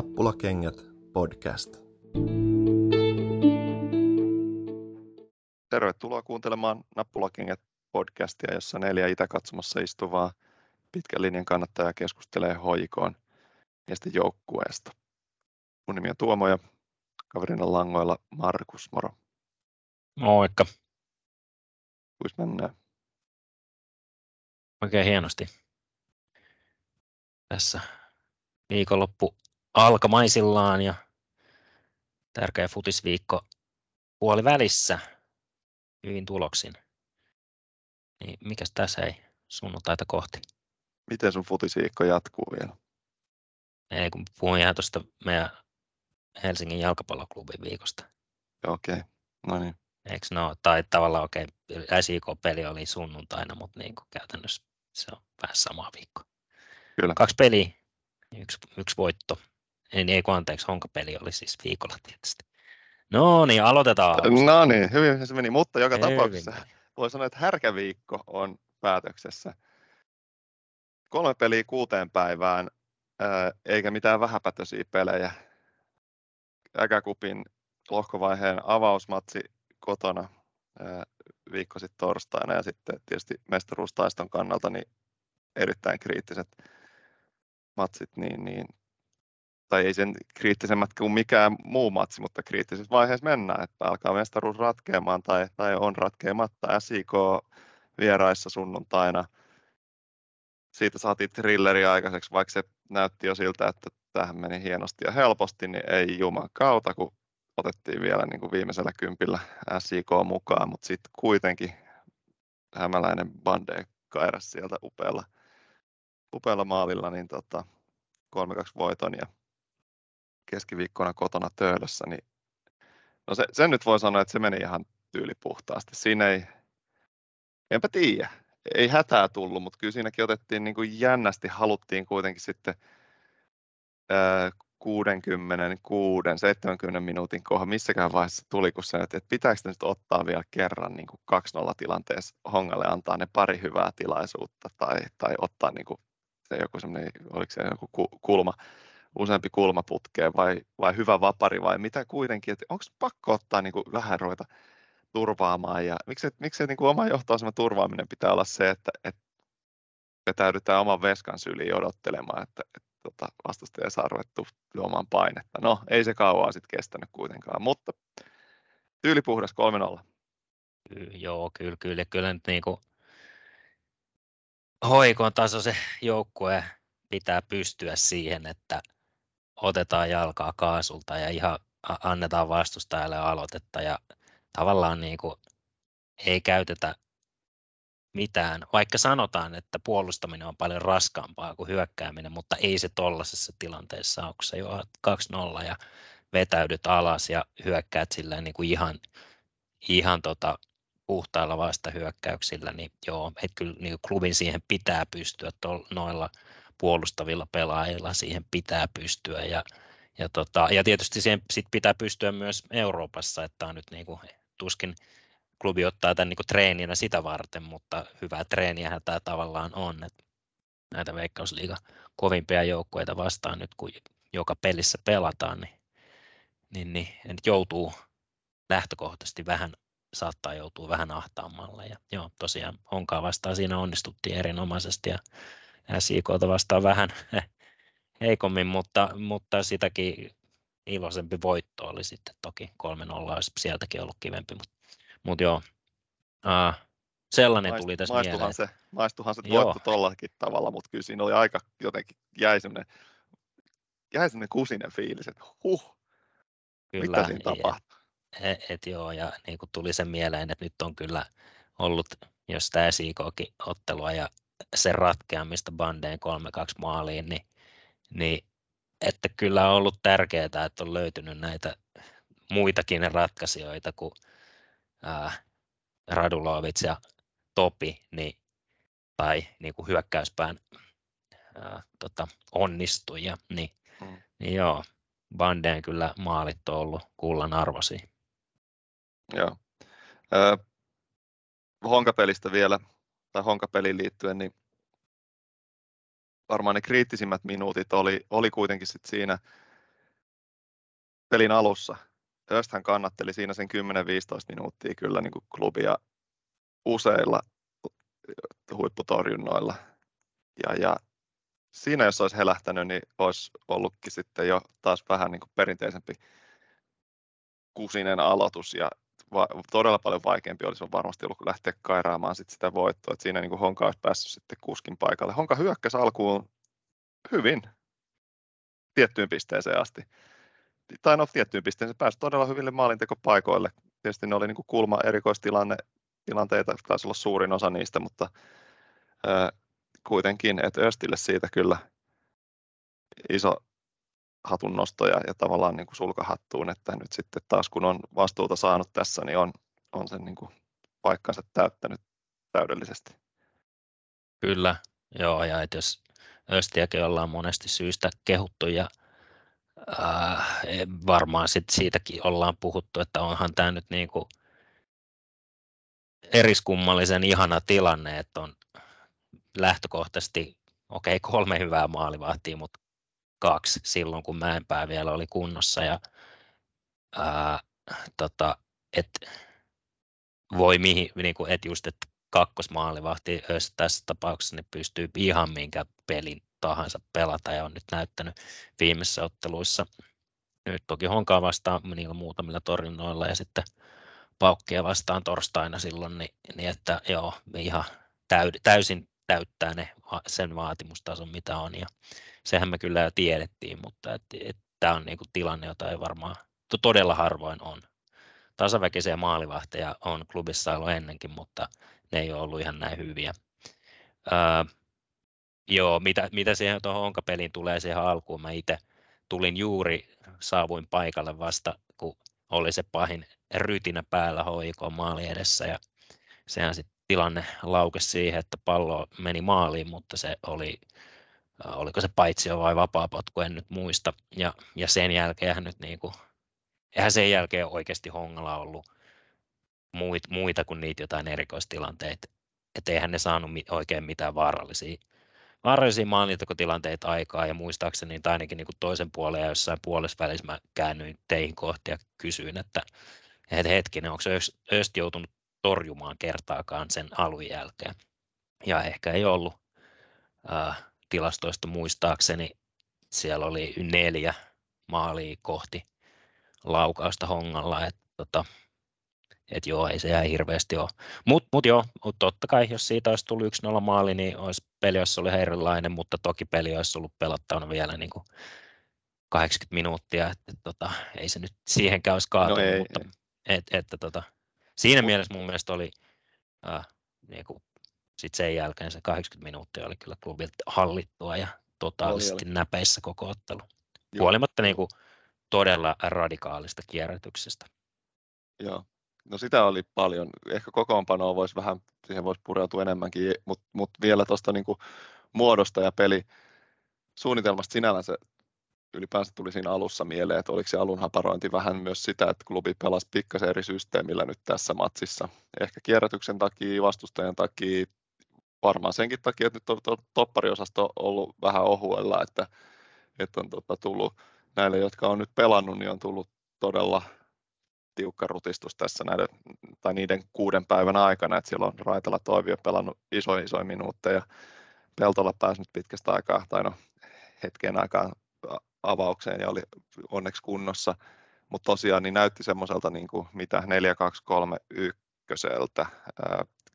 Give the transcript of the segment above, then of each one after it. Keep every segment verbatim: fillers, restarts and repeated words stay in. Nappulakengät podcast. Tervetuloa kuuntelemaan Nappulakengät podcastia, jossa neljä itäkatsomassa istuvaa pitkän linjan kannattajaa keskustelee H J K:n miesten joukkueesta. Mun nimi on Tuomo ja kaverina langoilla Markus, moro. Moikka. Kuis mennään? Oikein hienosti. Tässä viikonloppu alkamaisillaan ja tärkeä futisviikko puolivälissä hyvin tuloksin. Niin mikäs tässä ei sunnuntaita kohti? Miten sun futisviikko jatkuu vielä? Ei, kun puhuin ihan tuosta meidän Helsingin jalkapalloklubin viikosta. Okei, okay. No niin. Eikö no, tai tavallaan okei, okay, S J K-peli oli sunnuntaina, mutta niin kuin käytännössä se on vähän sama viikko. Kyllä. Kaksi peliä, yksi, yksi voitto. Ei, ei kun anteeksi, Honka-peli oli siis viikolla tietysti. No niin, aloitetaan. No niin, hyvin se meni, mutta joka hyvin tapauksessa meni. Voi sanoa, että härkäviikko on päätöksessä. Kolme peliä kuuteen päivään, eikä mitään vähäpätöisiä pelejä. Ägäkupin lohkovaiheen avausmatsi kotona viikko sitten torstaina ja sitten tietysti mestaruustaiston kannalta niin erittäin kriittiset matsit, niin, niin, tai ei sen kriittisemmät kuin mikään muu matsi, mutta kriittisessä vaiheessa mennään, että alkaa mestaruus ratkeamaan tai, tai on ratkeamatta. S J K vieraissa sunnuntaina, siitä saatiin thrilleri aikaiseksi, vaikka se näytti jo siltä, että tähän meni hienosti ja helposti, niin ei jumakauta, kun otettiin vielä niin kuin viimeisellä kympillä S J K mukaan, mutta sitten kuitenkin hämäläinen Bandé kairas sieltä upealla, upealla maalilla niin tota, kolme kaksi voiton ja keskiviikkona kotona Töölössä. Niin, no se, sen nyt voi sanoa, että se meni ihan tyylipuhtaasti. Siinä ei, enpä tiedä, ei hätää tullut, mutta kyllä siinäkin otettiin niin kuin jännästi, haluttiin kuitenkin sitten öö, kuusikymmentäkuusi seitsemänkymmentä minuutin kohdalla, missäkään vaiheessa tuli, kun sanoi, että pitääkö nyt ottaa vielä kerran niin kuin kaksi nolla tilanteessa Hongalle, antaa ne pari hyvää tilaisuutta tai, tai ottaa niin kuin se joku semmoinen, oliko se joku kulma, useampi kulma putkeen vai, vai hyvä vapari vai mitä kuitenkin, että onko pakko ottaa niin kuin vähän ruveta turvaamaan ja miksi, miksi niin kuin oma johtoaseman turvaaminen pitää olla se, että, että vetäydytään oman veskan syliin odottelemaan, että Tota, vastustaja saa ruvettu luomaan painetta. No, ei se kauaa sitten kestänyt kuitenkaan, mutta tyylipuhdas kolme nolla. Ky- joo, kyllä, kyllä. Kyllä nyt niinku hoikon taso se joukkue pitää pystyä siihen, että otetaan jalkaa kaasulta ja ihan annetaan vastustajalle aloitetta ja tavallaan niinku ei käytetä mitään, vaikka sanotaan, että puolustaminen on paljon raskaampaa kuin hyökkääminen, mutta ei se tollaisessa tilanteessa ole, kun sä jo kaksi nolla ja vetäydyt alas ja hyökkäät sillä niin kuin ihan, ihan tota puhtailla vastahyökkäyksillä, niin joo, et kyllä niin kuin klubin siihen pitää pystyä, tol, noilla puolustavilla pelaajilla siihen pitää pystyä ja, ja, tota, ja tietysti siihen sit pitää pystyä myös Euroopassa, että on nyt niin kuin tuskin klubi ottaa tämän niin kuin treeninä sitä varten, mutta hyvää treeniähän tämä tavallaan on. Että näitä Veikkausliigan kovimpia joukkueita vastaan nyt, kun joka pelissä pelataan, niin, niin, niin joutuu lähtökohtaisesti vähän, saattaa joutua vähän ahtaammalle. Ja joo, tosiaan Honkaa vastaan siinä onnistuttiin erinomaisesti ja S J K:ta vastaan vähän heikommin, mutta, mutta sitäkin iloisempi voitto oli sitten toki kolme nolla, olisi sieltäkin ollut kivempi. Mutta Mutta joo, uh, sellainen Maist, tuli tässä maistuhan mieleen. Se, maistuhan se voittu tollakin tavalla, mutta kyllä siinä oli aika jotenkin, jäi semmoinen, jäi semmoinen kusinen fiilis, että huh, kyllä, mitä siinä tapahtui. Et, et joo, ja niin kuin tuli sen mieleen, että nyt on kyllä ollut, jos tämä S J K:kin ottelua ja sen ratkeamista Bandeen kolme kaksi maaliin, niin, niin että kyllä on ollut tärkeää, että on löytynyt näitä muitakin ratkaisijoita kuin Äh, Radulovic ja Topi, niin, tai niin kuin hyökkäyspään äh, tota, onnistuja, niin, mm. niin joo, Bandeen kyllä maalit on ollut kullan arvoisia. Joo. Äh, Honkapelistä vielä, tai Honkapeliin liittyen, niin varmaan ne kriittisimmät minuutit oli, oli kuitenkin sit siinä pelin alussa. Östhän kannatteli siinä sen kymmenen viisitoista minuuttia kyllä niin kuin klubia useilla huipputorjunnoilla. Ja, ja siinä jos olisi helähtänyt, niin olisi ollutkin sitten jo taas vähän niin kuin perinteisempi kusinen aloitus. Ja va- todella paljon vaikeampi olisi varmasti ollut lähteä kairaamaan sit sitä voittoa. Et siinä niin kuin Honka olisi päässyt sitten kuskin paikalle. Honka hyökkäsi alkuun hyvin tiettyyn pisteeseen asti. Tai no tiettyyn pisteeseen pääsi todella hyville maalintekopaikoille. Tietysti ne oli niin kuin kulma erikoistilanteita, taisi olla suurin osa niistä, mutta ö, kuitenkin, että Östille siitä kyllä iso hatunnosto ja, ja tavallaan niin kuin sulkahattuun, että nyt sitten taas kun on vastuuta saanut tässä, niin on, on sen niin kuin paikkansa täyttänyt täydellisesti. Kyllä, joo, ja et jos Östiäkin ollaan monesti syystä kehuttu ja äh, varmaan sit siitäkin ollaan puhuttu, että onhan tämä nyt niin kuin eriskummallisen ihana tilanne, että on lähtökohtaisesti, okei, okay, kolme hyvää maalivahtia, mutta kaksi silloin, kun Mäenpää vielä oli kunnossa. Ja, ää, tota, et, voi mihin, niin kuin, et just, että kakkosmaalivahti tässä tapauksessa niin pystyy ihan minkä pelin tahansa pelata ja on nyt näyttänyt viimeisissä otteluissa. Nyt toki Honkaa vastaan niillä muutamilla torjunnoilla ja sitten Paukkia vastaan torstaina silloin, niin, niin että joo, ihan täy, täysin täyttää ne, sen vaatimustason, mitä on, ja sehän me kyllä jo tiedettiin, mutta tämä on niinku tilanne, jota ei varmaan todella harvoin on. Tasaväkisiä maalivahteja on klubissa ollut ennenkin, mutta ne ei ole ollut ihan näin hyviä. Öö, joo, mitä, mitä siihen tuohon Honka-peliin tulee siihen alkuun, mä itse tulin juuri, saavuin paikalle vasta, kun oli se pahin rytinä päällä H J K maali edessä, ja sehän sitten tilanne laukesi siihen, että pallo meni maaliin, mutta se oli, oliko se paitsio vai vapaapotku, en nyt muista. Ja, ja sen jälkeen nyt niinku, eihän sen jälkeen oikeasti Hongalla ollut muit, muita kuin niitä jotain erikoistilanteita. Että eihän ne saanut oikein mitään vaarallisia, vaarallisia maalintekotilanteita aikaa. Ja muistaakseni tai ainakin niinku toisen puolen ja jossain puolessa välissä mä käännyin teihin kohti ja kysyin, että et hetkinen, onko Öst joutunut torjumaan kertaakaan sen alun jälkeen. Ja ehkä ei ollut äh, tilastoista muistaakseni, siellä oli neljä maalia kohti laukausta Hongalla, että tota, et joo, ei se jäi hirveästi ole. Mutta mut joo, mut totta kai, jos siitä olisi tullut yksi nolla maali, niin olisi, peli olisi ollut erilainen, mutta toki peli olisi ollut pelattavana vielä niin kuin kahdeksankymmentä minuuttia, että et, tota, ei se nyt siihenkään olisi kaatunut, no ei, mutta ei. Et, et, tota, siinä mielessä mun mielestä oli äh, niin kuin, sit sen jälkeen se kahdeksankymmentä minuuttia oli kyllä klubilta hallittua ja totaalisesti oli, oli. näpeissä koko ottelu. Joo. Huolimatta niin kuin, todella radikaalista kierrätyksestä. Joo, no sitä oli paljon. Ehkä kokoonpanoa voisi vähän, siihen voisi pureutua enemmänkin, mutta mut vielä tuosta niin kuin muodosta ja peli suunnitelmasta sinällään se ylipäänsä tuli siinä alussa mieleen, että oliko se alun haparointi vähän myös sitä, että klubi pelasi pikkasen eri systeemillä nyt tässä matsissa. Ehkä kierrätyksen takia, vastustajan takia, varmaan senkin takia, että nyt on toppariosasto ollut vähän ohuella, että, että on tota tullut näille, jotka on nyt pelannut, niin on tullut todella tiukka rutistus tässä näiden, tai niiden kuuden päivän aikana, että siellä on Raitala Toivio pelannut isoja isoja minuutteja, Peltola pääsi nyt pitkästä aikaa, tai no hetken aikaa avaukseen ja oli onneksi kunnossa, mutta tosiaan niin näytti semmoiselta niin kuin mitä neljä kaksi kolme yksi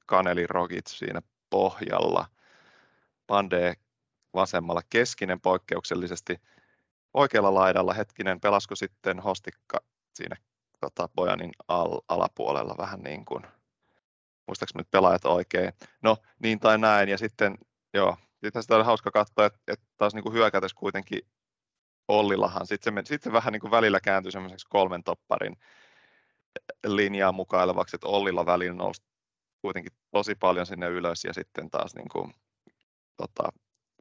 Kaneli Rogić siinä pohjalla, Bandé vasemmalla, Keskinen poikkeuksellisesti oikealla laidalla, hetkinen pelasko sitten Hostikka siinä tota, Bojanin al- alapuolella vähän niin kuin, muistaakseni nyt pelaajat oikein, no niin tai näin ja sitten joo, sitten sitä oli hauska katsoa, että et taas niin kuin hyökätes kuitenkin Ollillahan. Sitten se, sit se vähän niin kuin välillä kääntyi semmoiseksi kolmen topparin linjaa mukailevaksi, että Ollilla välillä nousi kuitenkin tosi paljon sinne ylös ja sitten taas niin kuin, tota,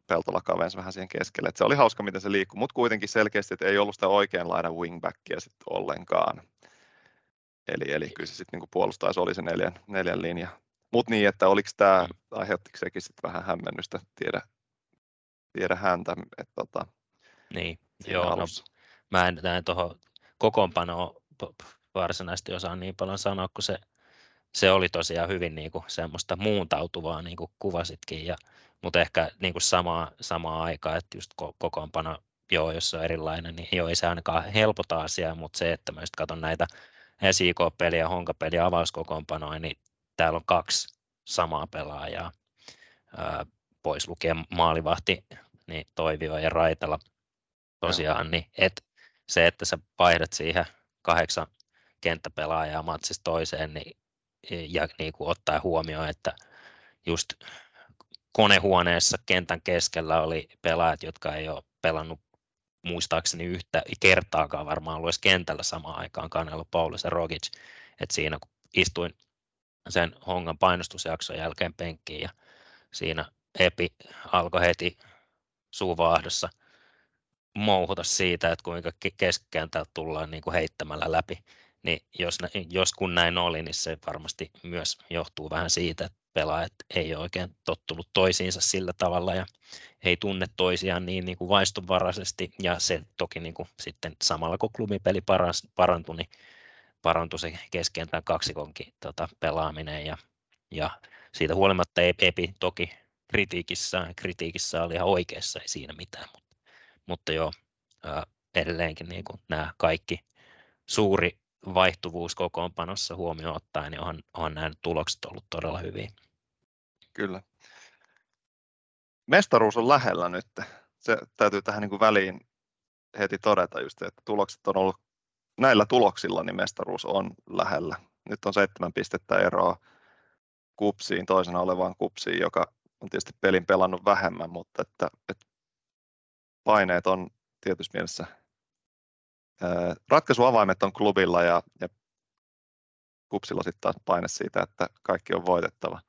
Peltola kavensi vähän siihen keskelle. Et se oli hauska, miten se liikkui, mutta kuitenkin selkeästi, että ei ollut sitä oikean laidan wingbackia sitten ollenkaan. Eli, eli kyllä se sitten niin kuin puolustaisi oli se neljän, neljän linja. Mutta niin, että oliko tämä, aiheuttiko sekin sitten vähän hämmennystä, tiedä, tiedä häntä. Et, tota, niin, joo, no, mä en, en tuohon kokoonpanoa varsinaisesti osaan niin paljon sanoa, kun se, se oli tosiaan hyvin niin kuin semmoista muuntautuvaa, niin kuin kuvasitkin, ja, mutta ehkä niin kuin samaa, samaa aikaa, että just kokoonpano, joo, jos se on erilainen, niin joo, ei se ainakaan helpota asiaa, mutta se, että mä just katson näitä S J K-peliä, Honka-peliä, avauskokoonpanoja, niin täällä on kaksi samaa pelaajaa, ää, pois lukien maalivahti, niin Toivio ja Raitala tosiaan, niin et, se, että sä vaihdat siihen kahdeksan kenttäpelaajaa matsista toiseen, niin, ja niin kuin ottaa huomioon, että just konehuoneessa kentän keskellä oli pelaajat, jotka ei ole pelannut muistaakseni yhtä kertaakaan varmaan ollut kentällä samaan aikaan, Kanelopoulos ja Rogić, että siinä kun istuin sen Hongan painostusjakson jälkeen penkkiin ja siinä Epi alkoi heti suuvaahdossa mouhuta siitä, että kuinka keskikentältä tullaan niin kuin heittämällä läpi, niin jos, jos kun näin oli, niin se varmasti myös johtuu vähän siitä, että pelaajat ei ole oikein tottunut toisiinsa sillä tavalla ja ei tunne toisiaan niin, niin kuin vaistonvaraisesti, ja se toki niin kuin sitten samalla kun klubipeli parantui, niin parantui se keskikentän kaksikonkin tota, pelaaminen ja, ja siitä huolimatta Epi toki kritiikissä, kritiikissä oli ihan oikeassa, ei siinä mitään, mutta, mutta joo, edelleenkin niin kuin nämä kaikki suuri vaihtuvuus kokoonpanossa huomioon ottaen, niin onhan, onhan nämä tulokset ollut todella hyviä. Kyllä. Mestaruus on lähellä nyt. Se täytyy tähän niin kuin väliin heti todeta just, että tulokset on ollut, näillä tuloksilla niin mestaruus on lähellä. Nyt on seitsemän pistettä eroa KuPSiin, toisena olevaan KuPSiin, joka on tietysti pelin pelannut vähemmän, mutta että, että paineet on tietysti mielessä. Ratkaisuavaimet on klubilla ja, ja KuPSilla sitten taas paine siitä, että kaikki on voitettava.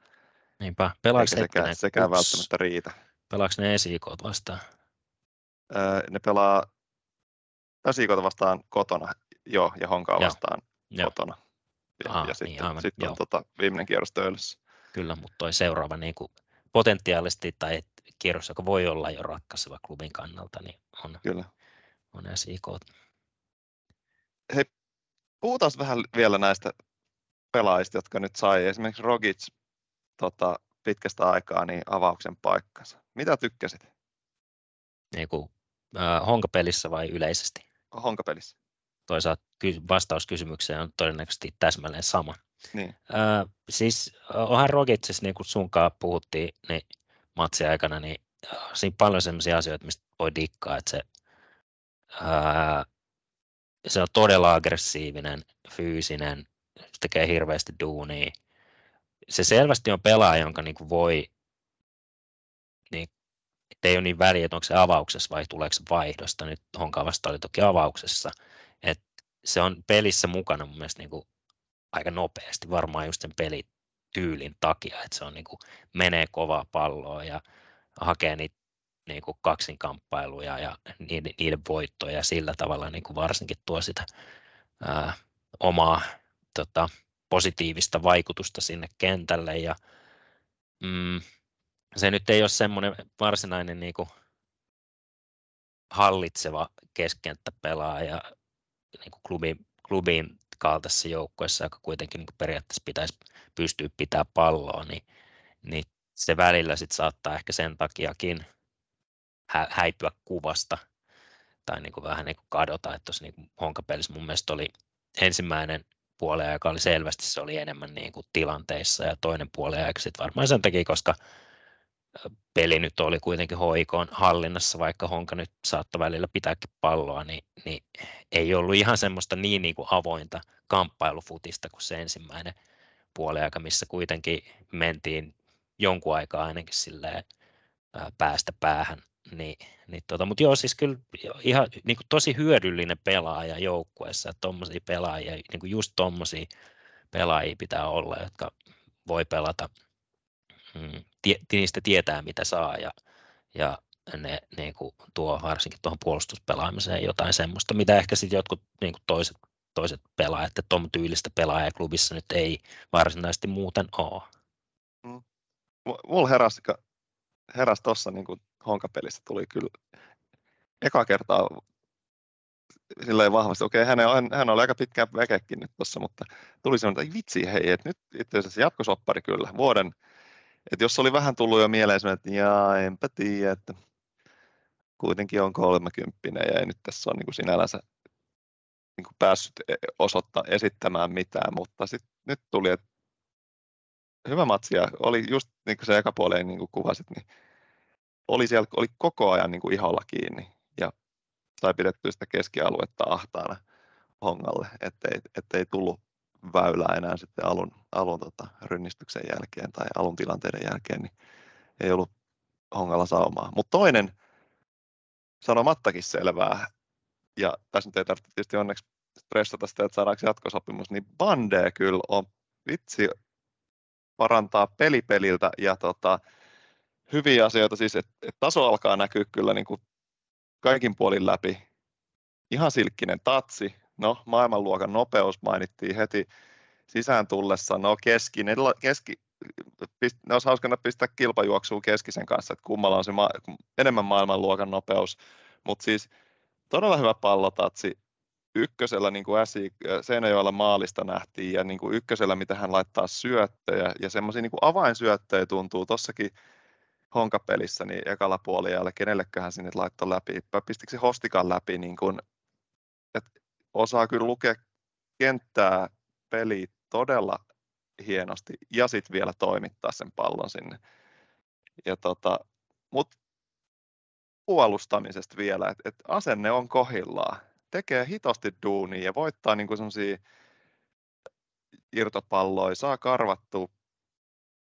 Niinpä. Pelaako sekä, sekään KuPS välttämättä riitä. Pelaako ne S J K:ta vastaan? Ne pelaa S J K:ta vastaan kotona, joo, ja Honkaa vastaan joo. kotona. Ja, Aha, ja sitten, niin, sitten on tota, viimeinen kierros Töölössä. Kyllä, mutta toi seuraava niin kuin potentiaalisesti tai kierros, joka voi olla jo ratkaiseva klubin kannalta, niin on, on S J K:ta. Hei, puhutaan vähän vielä näistä pelaajista, jotka nyt sai esimerkiksi Rogić tota, pitkästä aikaa niin avauksen paikkansa. Mitä tykkäsit? Niin kuin, äh, Honka-pelissä vai yleisesti? Honka-pelissä. Toisaalta vastaus kysymykseen on todennäköisesti täsmälleen sama. Niin. Äh, siis onhan Rogićissa, niin kuin sunkaan puhuttiin niin matsin aikana, niin siinä paljon sellaisia asioita, mistä voi dikkaa, että se äh, se on todella aggressiivinen, fyysinen, se tekee hirveästi duunia. Se selvästi on pelaaja, jonka niinku voi, niin, ei ole niin väliä, että onko se avauksessa vai tuleeko se vaihdosta. Nyt Honka vasta oli toki avauksessa. Et se on pelissä mukana mun mielestä niinku aika nopeasti, varmaan just sen pelityylin takia, että se on niinku, menee kovaa palloa ja hakee niitä niin kuin kaksinkamppailuja ja niiden, niiden voittoja sillä tavalla niin kuin varsinkin tuo sitä ää, omaa tota, positiivista vaikutusta sinne kentälle. Ja, mm, se nyt ei ole semmoinen varsinainen niin kuin hallitseva keskikenttäpelaaja niin kuin klubin, klubin kaltaisessa joukkueessa, joka kuitenkin niin kuin periaatteessa pitäisi pystyä pitämään palloa, niin, niin se välillä sit saattaa ehkä sen takiakin häipyä kuvasta tai niin kuin vähän niin kuin kadota, että tuossa niin Honka-pelissä mun mielestä oli ensimmäinen puoliaika oli selvästi se oli enemmän niin kuin tilanteissa ja toinen puoliaika sitten varmaan sen takia, koska peli nyt oli kuitenkin H J K:n hallinnassa, vaikka Honka nyt saattoi välillä pitääkin palloa, niin, niin ei ollut ihan semmoista niin, niin kuin avointa kamppailufutista kuin se ensimmäinen puoliaika, missä kuitenkin mentiin jonkun aikaa ainakin silleen päästä päähän. Niin, niin tuota, mutta joo, siis kyllä ihan niin kuin tosi hyödyllinen pelaaja joukkueessa, että tommosia pelaajia, niin kuin just tommosia pelaajia pitää olla, jotka voi pelata, mm, tie, niistä tietää mitä saa ja, ja ne niin kuin tuo varsinkin tuohon puolustuspelaamiseen jotain semmoista, mitä ehkä sitten jotkut niin kuin toiset, toiset pelaajat, että tuon tyylistä pelaajaklubissa nyt ei varsinaisesti muuten ole. Mm. Mulla heräsi heräs tuossa niin Honka-pelissä tuli kyllä eka kertaa silleen vahvasti. Okei, hän, on, hän oli aika pitkään väkekin nyt tuossa, mutta tuli semmoinen, että vitsi hei, että nyt itse asiassa jatkosoppari kyllä vuoden. Että jos oli vähän tullut jo mieleen semmoinen, että jaa, enpä tiedä, että kuitenkin on kolmekymppinen ja ei nyt tässä ole niin kuin sinällänsä niin kuin päässyt osoittaa esittämään mitään, mutta sitten nyt tuli, että hyvä matsi ja oli just niin kuin se eka puoli, niin kuin kuvasit, niin oli siellä oli koko ajan niin kuin iholla kiinni ja sai pidettyä sitä keskialuetta ahtaana Hongalle, ettei, ettei tullut väylää enää sitten alun, alun tota, rynnistyksen jälkeen tai alun tilanteiden jälkeen, niin ei ollut Hongalla saumaa. Mutta toinen sanomattakin selvää, ja tässä nyt ei tarvitse tietysti onneksi stressata sitä, että saadaanko jatkosopimus, niin Bandé kyllä on vitsi parantaa peli peliltä ja tota, hyviä asioita, siis että et taso alkaa näkyä kyllä niin kuin kaikin puolin läpi. Ihan silkkinen tatsi, no maailmanluokan nopeus mainittiin heti sisään tullessa, no Keskinen, keski, pist, ne olisi hauskana pistää kilpajuoksua Keskisen kanssa, että kummalla on se ma- enemmän maailmanluokan nopeus, mutta siis todella hyvä pallotatsi, ykkösellä niin kuin äsi, Seinäjoella maalista nähtiin ja niin kuin ykkösellä mitä hän laittaa syöttöjä ja semmoisia niin kuin avainsyöttöjä tuntuu tossakin Honka-pelissä niin ekalla puolella kenelleköhän sinne laittoi läpi, pistikö se Hostikan läpi, niin kuin, että osaa kyllä lukea kenttää peliä todella hienosti ja sitten vielä toimittaa sen pallon sinne. Ja tota, mut puolustamisesta vielä, että et asenne on kohillaan, tekee hitosti duunia ja voittaa niinku semmoisia irtopalloja, saa karvattua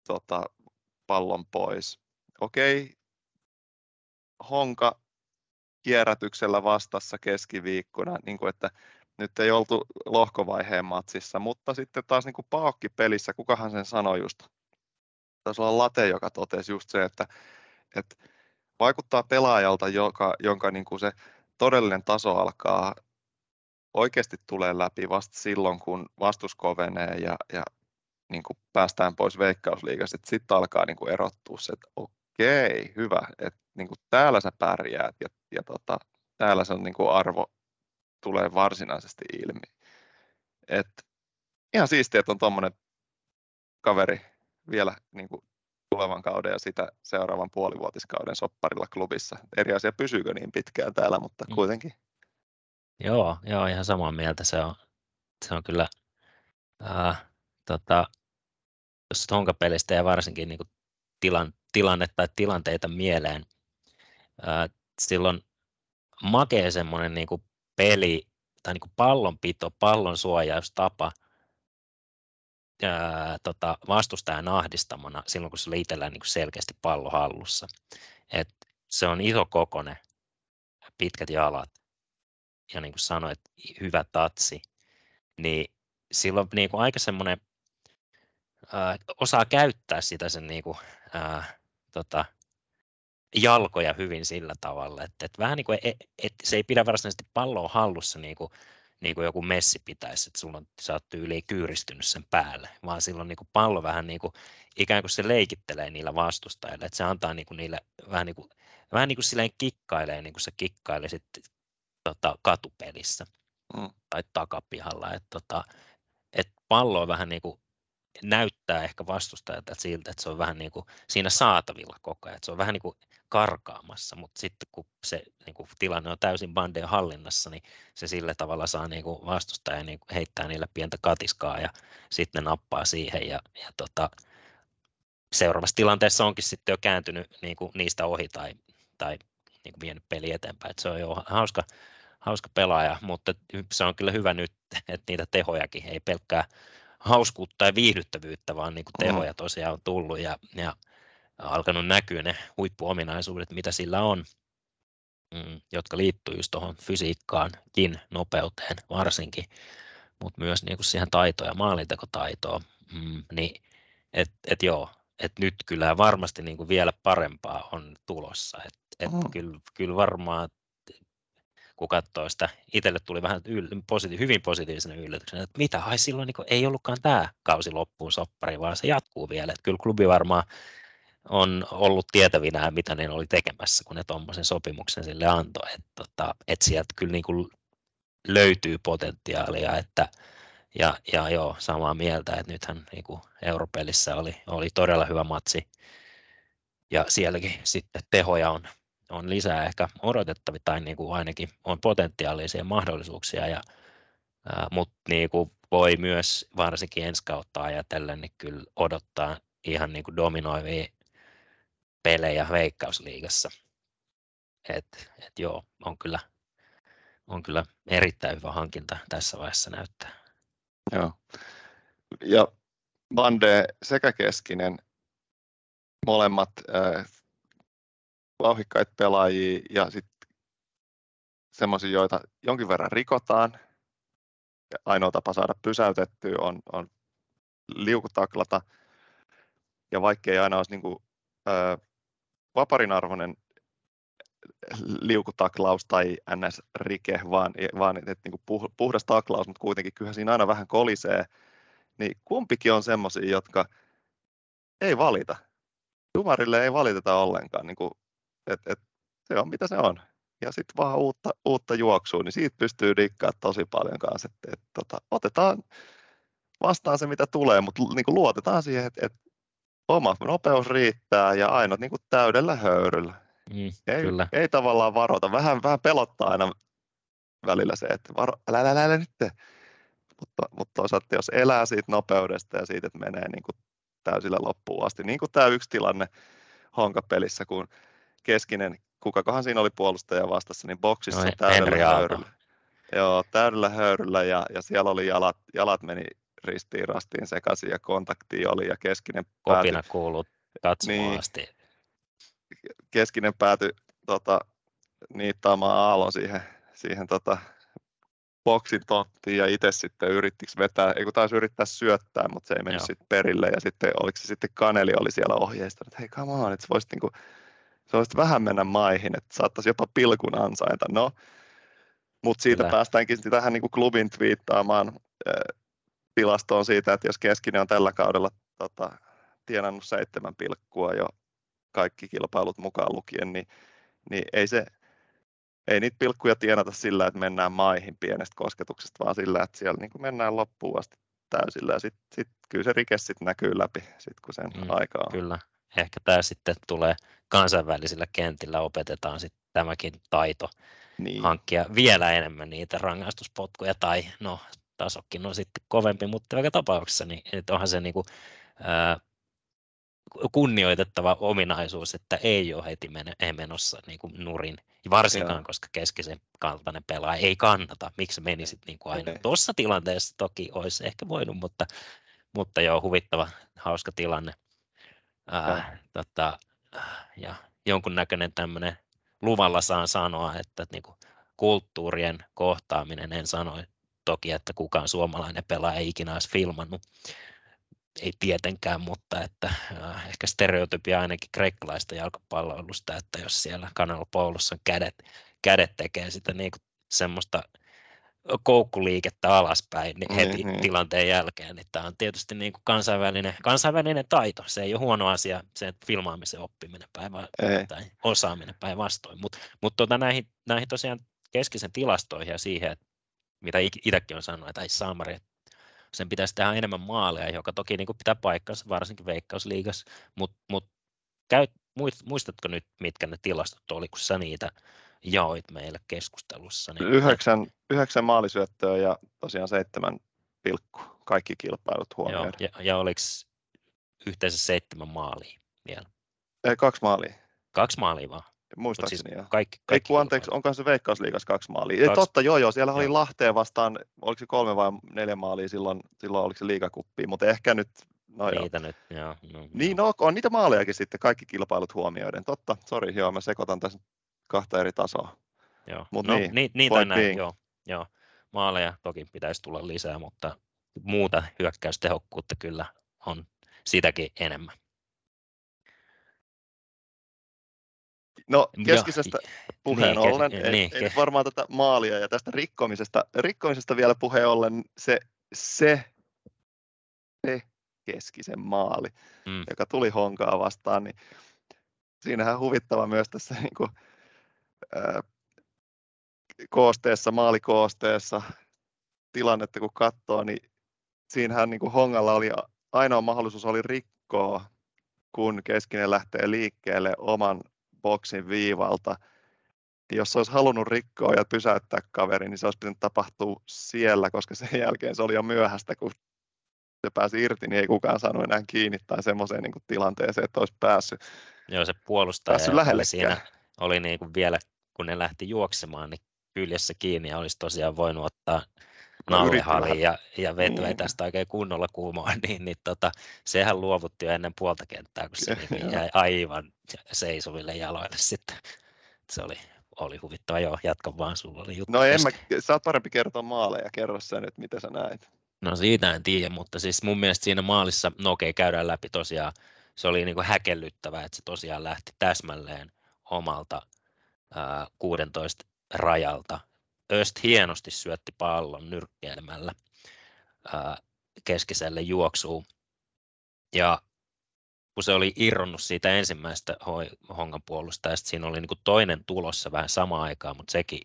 tota, pallon pois. Okei, Honka kierrätyksellä vastassa keskiviikkona, niin kuin että nyt ei oltu lohkovaiheen matsissa, mutta sitten taas niin kuin Paokki-pelissä, kukahan sen sanoi just, taisi olla Late, joka totesi just se, että, että vaikuttaa pelaajalta, joka, jonka niin kuin se todellinen taso alkaa oikeasti tulee läpi vasta silloin, kun vastus kovenee ja, ja niin kuin päästään pois Veikkausliigasta, sitten alkaa niin kuin erottua se, että okei, hyvä, että niin kuin täällä sä pärjäät ja, ja tota, täällä sen niin kuin arvo tulee varsinaisesti ilmi. Et ihan siistiä, että on tuommoinen kaveri vielä niin kuin tulevan kauden ja sitä seuraavan puolivuotiskauden sopparilla klubissa. Eri asia pysyykö niin pitkään täällä, mutta kuitenkin. Joo, joo ihan samaa mieltä. Se on, se on kyllä... Äh... Tota, jos Honka-pelistä ja varsinkin niin kuin tilan, tilanne tai tilanteita mieleen, ää, silloin makee semmoinen niin kuin peli tai niin kuin pallonpito, pallon suojaustapa ää, tota, vastustajan ahdistamana silloin, kun se oli itsellään niin kuin selkeästi pallo hallussa. Et se on iso kokone, pitkät jalat ja niin kuin sanoit, hyvä tatsi, niin silloin niin kuin aika semmoinen Äh, osaa käyttää sitä sen niinku, äh, tota, jalkoja hyvin sillä tavalla, että et vähän niinku, et, et, se ei pidä varsinaisesti palloa hallussa niinku, niinku joku Messi pitäisi, että sulla on, sä oot yli kyyristynyt sen päälle, vaan silloin niinku pallo vähän niinku, ikään kuin se leikittelee niillä vastustajilla, että se antaa niinku niille vähän niinku, vähän niinku silleen kikkailee, niin kuin sä kikkailisit tota, katupelissä mm. tai takapihalla, että tota, et pallo on vähän niinku näyttää ehkä vastustajalta siltä, että se on vähän niin kuin siinä saatavilla koko ajan, että se on vähän niin kuin karkaamassa, mutta sitten kun se niin kuin tilanne on täysin Bandeen hallinnassa, niin se sillä tavalla saa niin kuin vastustaja niin kuin heittää niillä pientä katiskaa ja sitten ne nappaa siihen ja, ja tota, seuraavassa tilanteessa onkin sitten jo kääntynyt niin kuin niistä ohi tai, tai niin kuin vienyt peli eteenpäin, että se on jo hauska, hauska pelaaja, mutta se on kyllä hyvä nyt, että niitä tehojakin ei pelkkää hauskuutta ja viihdyttävyyttä, vaan niin kuin tehoja tosiaan on tullut ja, ja alkanut näkyä ne huippuominaisuudet, mitä sillä on, mm, jotka liittyy just tuohon fysiikkaankin, nopeuteen varsinkin, mutta myös niin kuin siihen taitoon ja maalintekotaitoon. Mm, niin, et, et joo, et nyt kyllä varmasti niin kuin vielä parempaa on tulossa. Et, et mm. kyllä, kyllä varmaan, kun katsoo sitä, itselle tuli vähän yl- positi- hyvin positiivisena yllätyksenä, että mitä, ai silloin niin ei ollutkaan tämä kausi loppuun soppari, vaan se jatkuu vielä. Että kyllä klubi varmaan on ollut tietävinä, mitä ne oli tekemässä, kun ne tuommoisen sopimuksen sille antoi. Että tota, et sieltä kyllä niin kuin löytyy potentiaalia, että ja, ja joo, samaa mieltä, että nythän niin kuin Europelissä oli, oli todella hyvä matsi ja sielläkin sitten tehoja on, on lisää ehkä odotettavia tai niin kuin ainakin on potentiaalisia mahdollisuuksia, ja, ää, mutta niin kuin voi myös varsinkin ensi kautta ajatellen niin kyllä odottaa ihan niin kuin dominoivia pelejä Veikkausliigassa, että et joo, on kyllä, on kyllä erittäin hyvä hankinta tässä vaiheessa näyttää. Joo. Ja Bandé sekä Keskinen, molemmat äh, vauhikkaita pelaajia ja sitten semmoisia, joita jonkin verran rikotaan. Ja ainoa tapa saada pysäytettyä on, on liukutaklata. Ja vaikkei aina olisi niin kuin, äh, vaparinarvoinen liukutaklaus tai N S-rike, vaan, vaan et, et, niin kuin puhdas taklaus, mutta kuitenkin kyllähän siinä aina vähän kolisee, niin kumpikin on semmoisia, jotka ei valita. Dumarille ei valiteta ollenkaan, niin kuin, et, et, se on mitä se on. Ja sitten vaan uutta, uutta juoksua, niin siitä pystyy diikkaamaan tosi paljon kanssa. Et, et, tota, otetaan vastaan se, mitä tulee, mutta niin kuin luotetaan siihen, että et oma nopeus riittää ja ainut niin kuin täydellä höyryllä. Mm, ei, ei tavallaan varota. Vähän, vähän pelottaa aina välillä se, että varo, älä, älä, älä, älä nyt. Mutta, mutta toisaalta jos elää siitä nopeudesta ja siitä, että menee niin kuin täysillä loppuun asti. Niin kuin tämä yksi tilanne Honka-pelissä, kun Keskinen, kukakohan siinä oli puolustaja vastassa, niin boksissa no, täydellä höyryllä. Joo, täydellä höyryllä ja, ja siellä oli jalat, jalat meni ristiin rastiin sekaisin ja kontaktia oli ja Keskinen päätyi. Kopina kuuluu katsomaan asti. Keskinen päätyi tota, niittaamaan aallon siihen, siihen tota, boksin tonttiin ja itse sitten yrittiks vetää, ei kun taisi yrittää syöttää, mutta se ei mennyt sitten perille ja sitten oliko se sitten Kaneli oli siellä ohjeistanut, että hei come on, että voisit niinku, voisit vähän mennä maihin, että saattaisi jopa pilkun ansaita, no. Mutta siitä Kyllä. päästäänkin tähän niinku klubin twiittaamaan äh, tilastoon siitä, että jos Keskinen on tällä kaudella tota, tienannut seitsemän pilkkua jo, kaikki kilpailut mukaan lukien, niin, niin ei, se, ei niitä pilkkuja tienata sillä, että mennään maihin pienestä kosketuksesta, vaan sillä, että siellä niin kuin mennään loppuun asti täysillä. Sitten sit, kyllä se rike sit näkyy läpi, sit, kun sen mm, aika on. Kyllä. Ehkä tämä sitten tulee kansainvälisillä kentillä, opetetaan sit tämäkin taito niin. Hankkia vielä enemmän niitä rangaistuspotkuja, tai no tasokin on sitten kovempi, mutta joka tapauksessa, niin onhan se niin kuin, ää, kunnioitettava ominaisuus, että ei ole heti menossa niin kuin nurin, varsinkaan Joo. koska Keskisen kaltainen pelaaja ei kannata, miksi menisit niin kuin aina. Okay. Tuossa tilanteessa toki olisi ehkä voinut, mutta, mutta joo, huvittava, hauska tilanne. Ää, tota, ja jonkunnäköinen tämmöinen, luvalla saan sanoa, että niin kuin kulttuurien kohtaaminen, en sano toki, että kukaan suomalainen pelaaja ei ikinä olisi filmannut, ei tietenkään, mutta että, äh, ehkä stereotypia ainakin kreikkalaista jalkapalloilusta, että jos siellä Kanelopoulossa kädet, kädet tekee sitä niin kuin semmoista koukkuliikettä alaspäin niin heti mm-hmm. tilanteen jälkeen, niin tämä on tietysti niin kuin kansainvälinen, kansainvälinen taito. Se ei ole huono asia, se filmaamisen oppiminen päivä, tai osaaminen päinvastoin, mutta mut tuota, näihin, näihin tosiaan Keskisen tilastoihin ja siihen, että mitä itsekin on sanonut, että ei saamari, sen pitäisi tehdä enemmän maaleja, joka toki niin kuin pitää paikkansa, varsinkin Veikkausliigassa, mutta mut, muistatko nyt, mitkä ne tilastot oli, kun sä niitä jaoit meille keskustelussa? Niin yhdeksän, yhdeksän maalisyöttöä ja tosiaan seitsemän pilkku, kaikki kilpailut huomioiden. Joo, ja, ja oliko yhteensä seitsemän maalia vielä? Ei, kaksi maalia. Kaksi maalia vaan? Muistaakseni siis joo. Kaikki, kaikki Ei, anteeksi, onkohan se Veikkausliigassa kaksi maalia? Kaksi. Totta, joo joo, siellä joo. oli Lahteen vastaan, oliko se kolme vai neljä maalia silloin, silloin oliko se Liigakuppia, mutta ehkä nyt, no joo. Niitä nyt, joo. No, niin, no, on niitä maalejakin sitten, kaikki kilpailut huomioiden, totta, sori, joo, mä sekoitan tässä kahta eri tasoa. Joo, Mut no, niin, niitä näin, joo, joo, maaleja toki pitäisi tulla lisää, mutta muuta hyökkäystehokkuutta kyllä on sitäkin enemmän. No Keskisestä puheen niin, ollen, niin, ei, niin. ei varmaan tätä maalia ja tästä rikkomisesta, rikkomisesta vielä puheen ollen se, se, se Keskisen maali, mm. joka tuli Honkaa vastaan, niin siinähän huvittava myös tässä niin kuin, äh, koosteessa, maalikoosteessa tilannetta kun katsoo, niin siinähän niin kuin Hongalla oli ainoa mahdollisuus oli rikkoa, kun Keskinen lähtee liikkeelle oman boksin viivalta. Jos se olisi halunnut rikkoa ja pysäyttää kaverin, niin se olisi pitänyt tapahtua siellä, koska sen jälkeen se oli jo myöhäistä, kun se pääsi irti, niin ei kukaan saanut enää kiinni tai semmoiseen niin kuin tilanteeseen, että olisi päässyt. Joo, se puolustaja oli siinä oli niin kuin vielä, kun ne lähti juoksemaan, niin kyljessä kiinni ja olisi tosiaan voinut ottaa nallehaliin ja, ja vetää sitä oikein kunnolla kuumaan, niin, niin tota, sehän luovutti jo ennen puolta kenttää, kun se niin jäi aivan seisoville jaloille sitten. Se oli, oli huvittava, joo, jatka vaan, sulla oli juttu. No en mä, sä oot parempi kertoa maaleja, kerro sä nyt, mitä sä näet. No siitä en tiedä, mutta siis mun mielestä siinä maalissa, no okei, käydään läpi tosiaan, se oli niin kuin häkellyttävä, että se tosiaan lähti täsmälleen omalta äh, kuudentoista rajalta. Öst hienosti syötti pallon nyrkkeilemällä äh, Keskiselle juoksuun. Ja kun se oli irronnut siitä ensimmäistä Hongan puolustajasta, siinä oli niin kuin toinen tulossa vähän samaan aikaan, mutta sekin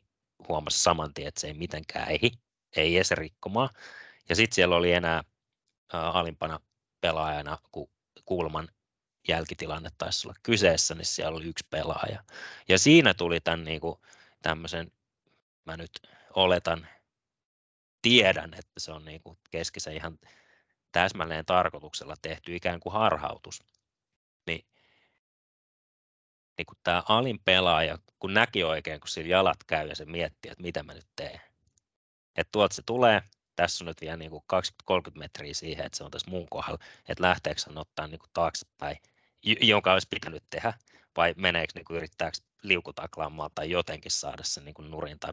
huomasi saman tien, että se ei mitenkään ehdi, ei edes rikkomaan. Ja sitten siellä oli enää äh, alimpana pelaajana, kun Kulman jälkitilanne taisi olla kyseessä, niin siellä oli yksi pelaaja. Ja siinä tuli tämän niin kuin, tämmöisen, mä nyt oletan, tiedän, että se on niin kuin Keskisen ihan täsmälleen tarkoituksella tehty ikään kuin harhautus. Niin, niin kuin tämä alin pelaaja, kun näki oikein, kun sillä jalat käy ja se miettii, että mitä mä nyt teen. Että tuolta se tulee. Tässä on nyt vielä niin kuin kaksikymmentä kolmekymmentä metriä siihen, että se on tässä mun kohdalla, että lähteekö hän ottaa niin kuin taaksepäin, jonka olisi pitänyt tehdä, vai meneekö niin kuin yrittääkö liukutaklaamaan tai jotenkin saada sen niin kuin nurin tai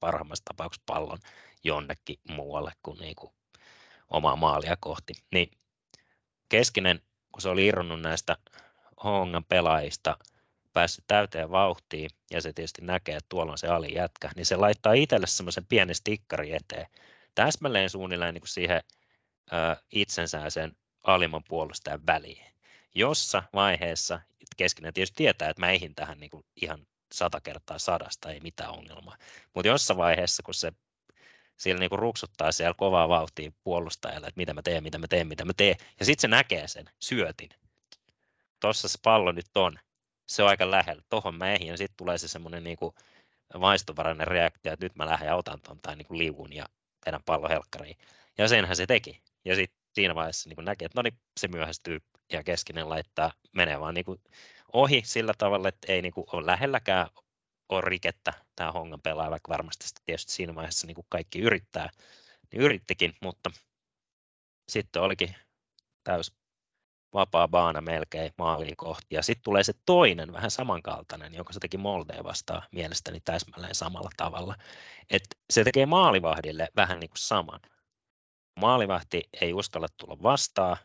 parhaimmassa tapauksessa pallon jonnekin muualle kuin, niin kuin omaa maalia kohti. Niin Keskinen, kun se oli irronnut näistä Hongan pelaajista, päässyt täyteen vauhtiin ja se tietysti näkee, että tuolla on se alijätkä, niin se laittaa itselle semmoisen pienen stikkarin eteen. Täsmälleen suunnilleen niin kuin siihen ö, itsensä sen alimman puolustajan väliin, jossa vaiheessa Keskinen tietysti tietää, että mä eihin tähän niin kuin ihan sata kertaa sadasta, ei mitään ongelmaa. Mutta jossa vaiheessa, kun se siellä niin kuin ruksuttaa siellä kovaa vauhtia puolustajalle, että mitä mä teen, mitä mä teen, mitä mä teen, ja sitten se näkee sen syötin. Tuossa se pallo nyt on, se on aika lähellä, tohon mä eihin, ja sitten tulee se semmoinen niin kuin vaistovarainen reaktio, että nyt mä lähden ja otan ton tai niin kuin liuun ja tehdään pallon helkkariin. Ja senhän se teki. Ja sitten siinä vaiheessa niin näki, että no niin, se myöhästyy ja Keskinen laittaa, menee vaan niin ohi sillä tavalla, että ei niin ole lähelläkään ole rikettä tämä Hongan pelaaja, vaikka varmasti tietysti siinä vaiheessa niin kaikki yrittää, niin yrittikin, mutta sitten olikin täys vapaa baana melkein maaliin kohti. Ja sitten tulee se toinen vähän samankaltainen, jonka se teki Moldea vastaan mielestäni täsmälleen samalla tavalla. Et se tekee maalivahdille vähän niin kuin saman. Maalivahti ei uskalla tulla vastaan.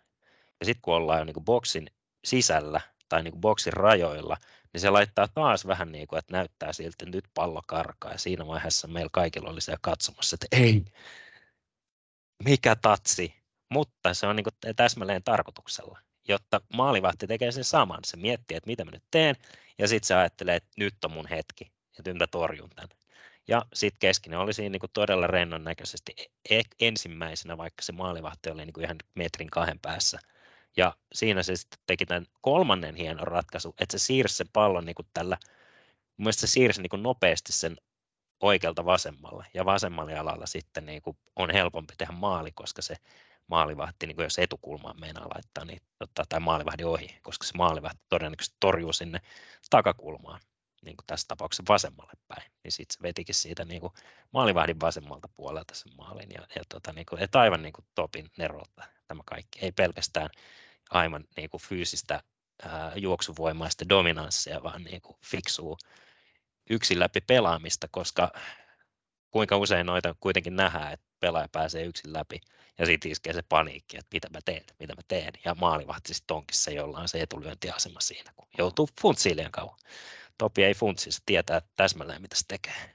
Ja sitten kun ollaan jo niin kuin boksin sisällä tai niin kuin boksin rajoilla, niin se laittaa taas vähän niin kuin, että näyttää siltä, nyt pallo karkaa. Ja siinä vaiheessa meillä kaikilla oli siellä katsomassa, että ei, mikä tatsi. Mutta se on niin kuin täsmälleen tarkoituksella, jotta maalivahti tekee sen saman. Se miettii, että mitä mä nyt teen, ja sitten se ajattelee, että nyt on mun hetki, että mä torjun tämän. Ja sitten Keskinen oli siinä niin kuin todella rennon näköisesti ensimmäisenä, vaikka se maalivahti oli niin kuin ihan metrin kahden päässä. Ja siinä se sitten teki tämän kolmannen hienon ratkaisun, että se siirsi sen pallon niin kuin tällä, mun mielestä se siirsi niin kuin nopeasti sen oikealta vasemmalle, ja vasemmalle alalla sitten niin kuin on helpompi tehdä maali, koska se maalivahti, niin jos etukulmaan meinaa laittaa, niin ottaa tai maalivahdin ohi, koska se maalivahti todennäköisesti torjuu sinne takakulmaan, niin kuin tässä tapauksessa vasemmalle päin. Niin sitten se vetikin siitä niin kuin maalivahdin vasemmalta puolelta sen maalin. Ja, ja tota, niin kuin, et aivan niin kuin Topin nerolta tämä kaikki. Ei pelkästään aivan niin kuin fyysistä ää, juoksuvoimaista dominanssia, vaan niin kuin fiksuu yksin läpi pelaamista, koska kuinka usein noita kuitenkin nähdään, että pelaaja pääsee yksin läpi ja sitten iskee se paniikki, että mitä mä teen, mitä mä teen. Ja maalivahti sitten onkin se, jolla on se etulyöntiasema siinä, kun joutuu funtsiilien kauan. Topi ei funtsi, se tietää täsmälleen, mitä se tekee.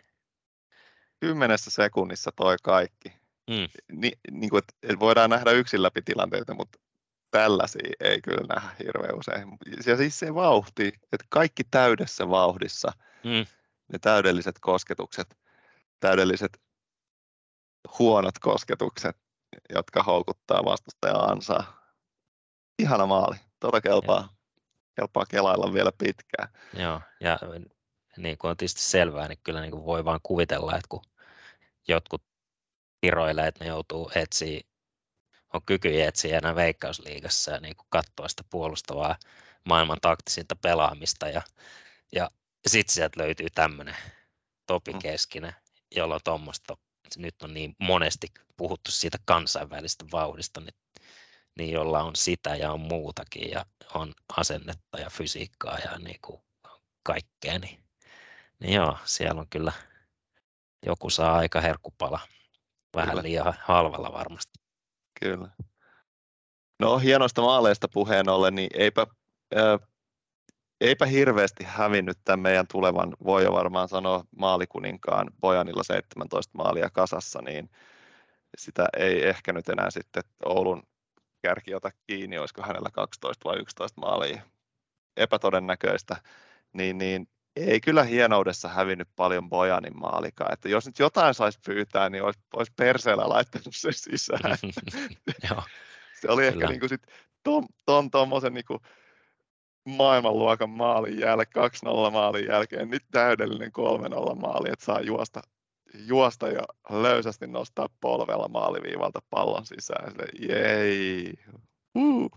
Kymmenessä sekunnissa toi kaikki. Mm. Ni, niin kuin, että voidaan nähdä yksin läpi tilanteita, mutta tällaisia ei kyllä nähdä hirveän usein. Ja siis se vauhti, että kaikki täydessä vauhdissa, mm. ne täydelliset kosketukset. täydelliset huonot kosketukset, jotka houkuttaa vastustajaa ansaa. Ihana maali. Tuota kelpaa, kelpaa kelailla vielä pitkään. Joo, ja niin kuin on tietysti selvää, niin kyllä niin kuin voi vaan kuvitella, että kun jotkut piroilee, että ne joutuu etsiä, on kykyjä etsiä enää Veikkausliigassa ja niin kuin katsoa sitä puolustavaa maailman taktisinta pelaamista. Ja, ja sitten sieltä löytyy tämmöinen Topi Keskinen, jolla on tuommoista, nyt on niin monesti puhuttu siitä kansainvälistä vauhdista, niin, niin jolla on sitä ja on muutakin ja on asennetta ja fysiikkaa ja niin kuin kaikkea. Niin, niin joo, siellä on kyllä joku saa aika herkkupala. Vähän kyllä. Liian halvalla varmasti. Kyllä. No hienoista maaleista puheen ollen, niin eipä, äh, eipä hirveästi hävinnyt tämän meidän tulevan, voi jo varmaan sanoa, maalikuninkaan Bojanilla seitsemäntoista maalia kasassa, niin sitä ei ehkä nyt enää sitten Oulun kärki ota kiinni, olisiko hänellä kaksitoista vai yksitoista maalia. Epätodennäköistä. Niin, niin ei kyllä hienoudessa hävinnyt paljon Bojanin maalikaan, että jos nyt jotain saisi pyytää, niin olisi, olisi perseellä laittanut sen sisään. Se oli kyllä. Ehkä niinku sit ton, ton tommosen niinku maailmanluokan maalin jälkeen, kaksi nolla maalin jälkeen, nyt täydellinen kolme nolla maali, että saa juosta, juosta ja löysästi nostaa polvella maaliviivalta pallon sisään. Sille, jei, uh,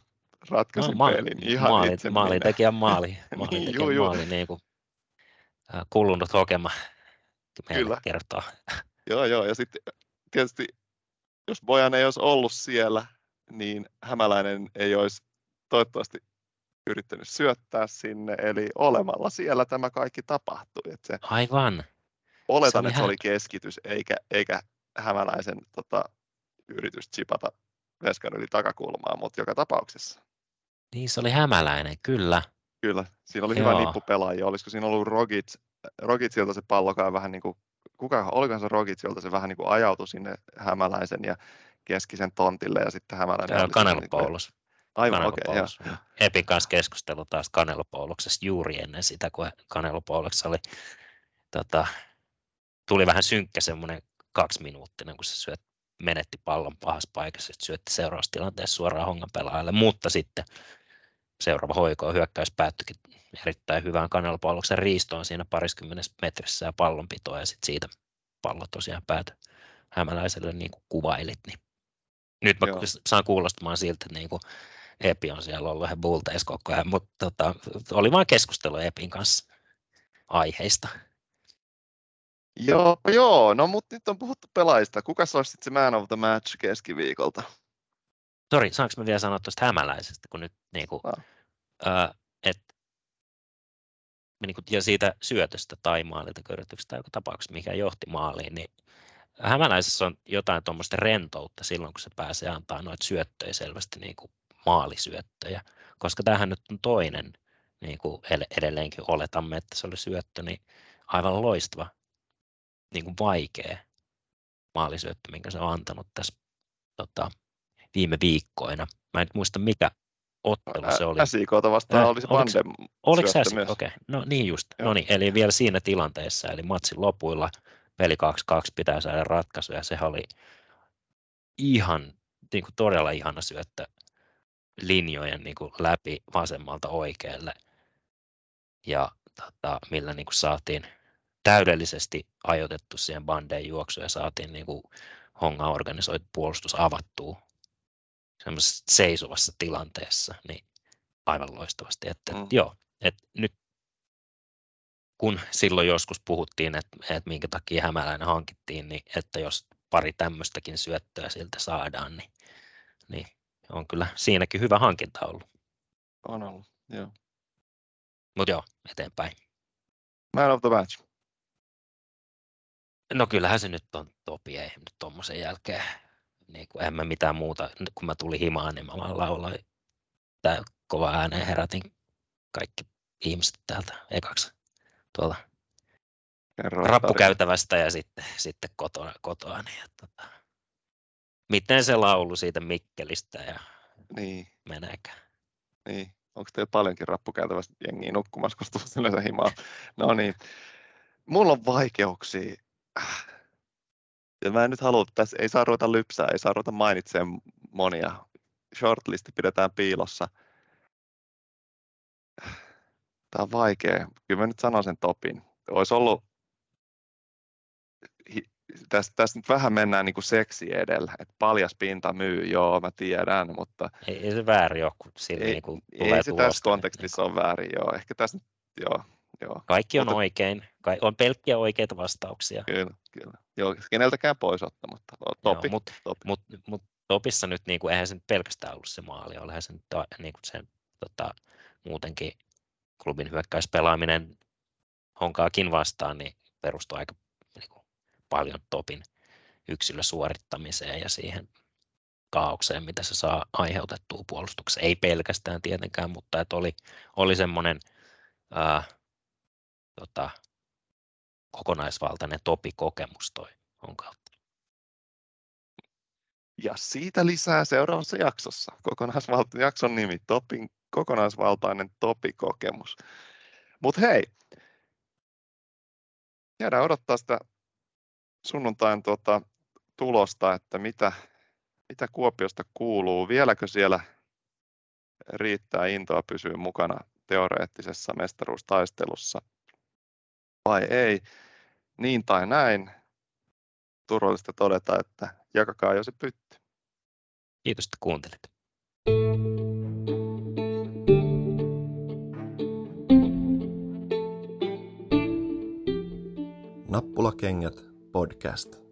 ratkaisi no, pelin ma- ihan maali, itse. Maalintekijän maali, maalintekijän maali, maali niin kuin. Kulunut hokema meille kertoo. Joo, joo. Ja sitten tietysti, jos Bojan ei olisi ollut siellä, niin Hämäläinen ei olisi toivottavasti yrittänyt syöttää sinne. Eli olemalla siellä tämä kaikki tapahtui. Et se, aivan. Oletan, se että ihan... se oli keskitys, eikä, eikä Hämäläisen tota, yritys chipata veskan yli takakulmaa, mutta joka tapauksessa. Niin, se oli Hämäläinen, kyllä. Kyllä, siinä oli Joo. hyvä nippu pelaajia. Olisiko siinä ollut Rogić, Rogićilta se pallokaan vähän niin kuin, kuka olikohan se Rogićilta, se vähän niin kuin ajautui sinne Hämäläisen ja Keskisen tontille ja sitten Hämäläinen. Kanelopoulos. Aivan, okei. Okay, Epin kanssa keskustelu taas Kanelopouloksessa juuri ennen sitä, kun Kanelopouloksessa oli, tota, tuli vähän synkkä semmoinen kaksiminuuttinen, kun se syöt, menetti pallon pahassa paikassa, että syötti seuraavassa tilanteessa suoraan Hongan pelaajalle, mutta sitten seuraava H J K hyökkäys päättyikin erittäin hyvään Kanelopalloksen riistoon siinä pariskymmenessä metrissä ja pallonpitoa, ja sitten siitä pallo tosiaan päätyi Hämäläiselle, niin kuin kuvailit. Niin. Nyt mä Joo. saan kuulostamaan siltä, että niin kuin Epi on siellä ollut ihan bulteissa koko ajan, mutta tota, oli vain keskustelua Epin kanssa aiheista. Joo, joo, no mutta nyt on puhuttu pelaajista. Kukas olisi sitten se man of the match keskiviikolta? Sori, saanko mä vielä sanoa tuosta Hämäläisestä, kun nyt niinku, no. ää, et, niinku, ja siitä syötöstä tai maalilta yrityksestä tai joka tapauksessa, mikä johti maaliin, niin Hämäläisessä on jotain tuommoista rentoutta silloin, kun se pääsee antaa noita syöttöjä selvästi niinku maalisyöttöjä, koska tämähän nyt on toinen, niinku edelleenkin oletamme, että se oli syöttö, niin aivan loistava, niinku vaikea maalisyöttö, minkä se on antanut tässä tota, viime viikkoina. Mä en muista mikä ottelu se oli. S J K:ta vastaan oli se Bandé. Oliko se S J K? Okei. No niin just. No niin, eli vielä siinä tilanteessa, eli matsin lopuilla peli kaksi kaksi pitää saada ratkaisu ja se oli ihan niin kuin todella ihana syöttö linjojen niin kuin läpi vasemmalta oikealle. Ja tota, millä niin kuin saatiin täydellisesti ajoitettu siihen Bandén juoksuun ja saatiin niin kuin Hongan organisoitu puolustus avattua semmoisessa seisovassa tilanteessa, niin aivan loistavasti. Että, mm. et, joo, että nyt kun silloin joskus puhuttiin, että, että minkä takia Hämäläinen hankittiin, niin että jos pari tämmöistäkin syöttöä siltä saadaan, niin, niin on kyllä siinäkin hyvä hankinta ollut. On ollut, joo. Mutta joo, eteenpäin. Man of the match. No kyllähän se nyt on Topi, ei nyt tuommoisen jälkeen. Niin kuin en mä mitään muuta, kun mä tulin himaan, niin mä vaan lauloin tää kova ääneen, herätin kaikki ihmiset täältä ekaksi tuolla rappukäytävästä ja sitten, sitten kotona, kotoa. Niin, tota, miten se laulu siitä Mikkelistä ja niin. meneekään? Niin, onko teillä paljonkin rappukäytävästä jengiä nukkumassa, kun tulet yleensä himaan? No niin, mulla on vaikeuksia. Ja mä en nyt halua, tässä ei saa ruveta lypsää, ei saa ruveta mainitsemaan monia. Shortlisti pidetään piilossa. Tää on vaikea. Kyllä mä nyt sanon sen Topin. Ois ollut, tässä täs nyt vähän mennään niinku seksi edellä, että paljas pinta myy, joo mä tiedän, mutta... Ei, ei se väärin ole, kun sillä ei, niinku tulee ei se tulosta, tässä kontekstissa niin. On väärin, joo. Ehkä tässä nyt, joo. Joo. Kaikki on mutta, oikein. Kaik- on pelkkiä oikeita vastauksia. Kyllä, kyllä. Joo, keneltäkään pois ottamatta. Topi. Mutta mut, mut Topissa nyt niinku, eihän se nyt pelkästään ollut se maali, olihan se nyt niinku sen tota, muutenkin klubin hyökkäyspelaaminen Honkaakin vastaan, niin perustui aika niinku, paljon Topin yksilösuorittamiseen ja siihen kaaukseen, mitä se saa aiheutettua puolustukseen. Ei pelkästään tietenkään, mutta et oli, oli semmoinen... Äh, Tota, kokonaisvaltainen Topi-kokemus toi on kautta. Ja siitä lisää seuraavassa jaksossa. Kokonaisvaltainen jakson nimi, Topin, kokonaisvaltainen Topi-kokemus. Mut hei, jäädään odottaa sitä sunnuntain tuota, tulosta, että mitä, mitä Kuopiosta kuuluu. Vieläkö siellä riittää intoa pysyä mukana teoreettisessa mestaruustaistelussa? Vai ei, niin tai näin, turvallista todeta, että jakakaa jo se pytty. Kiitos, että kuuntelit. Nappulakengät podcast.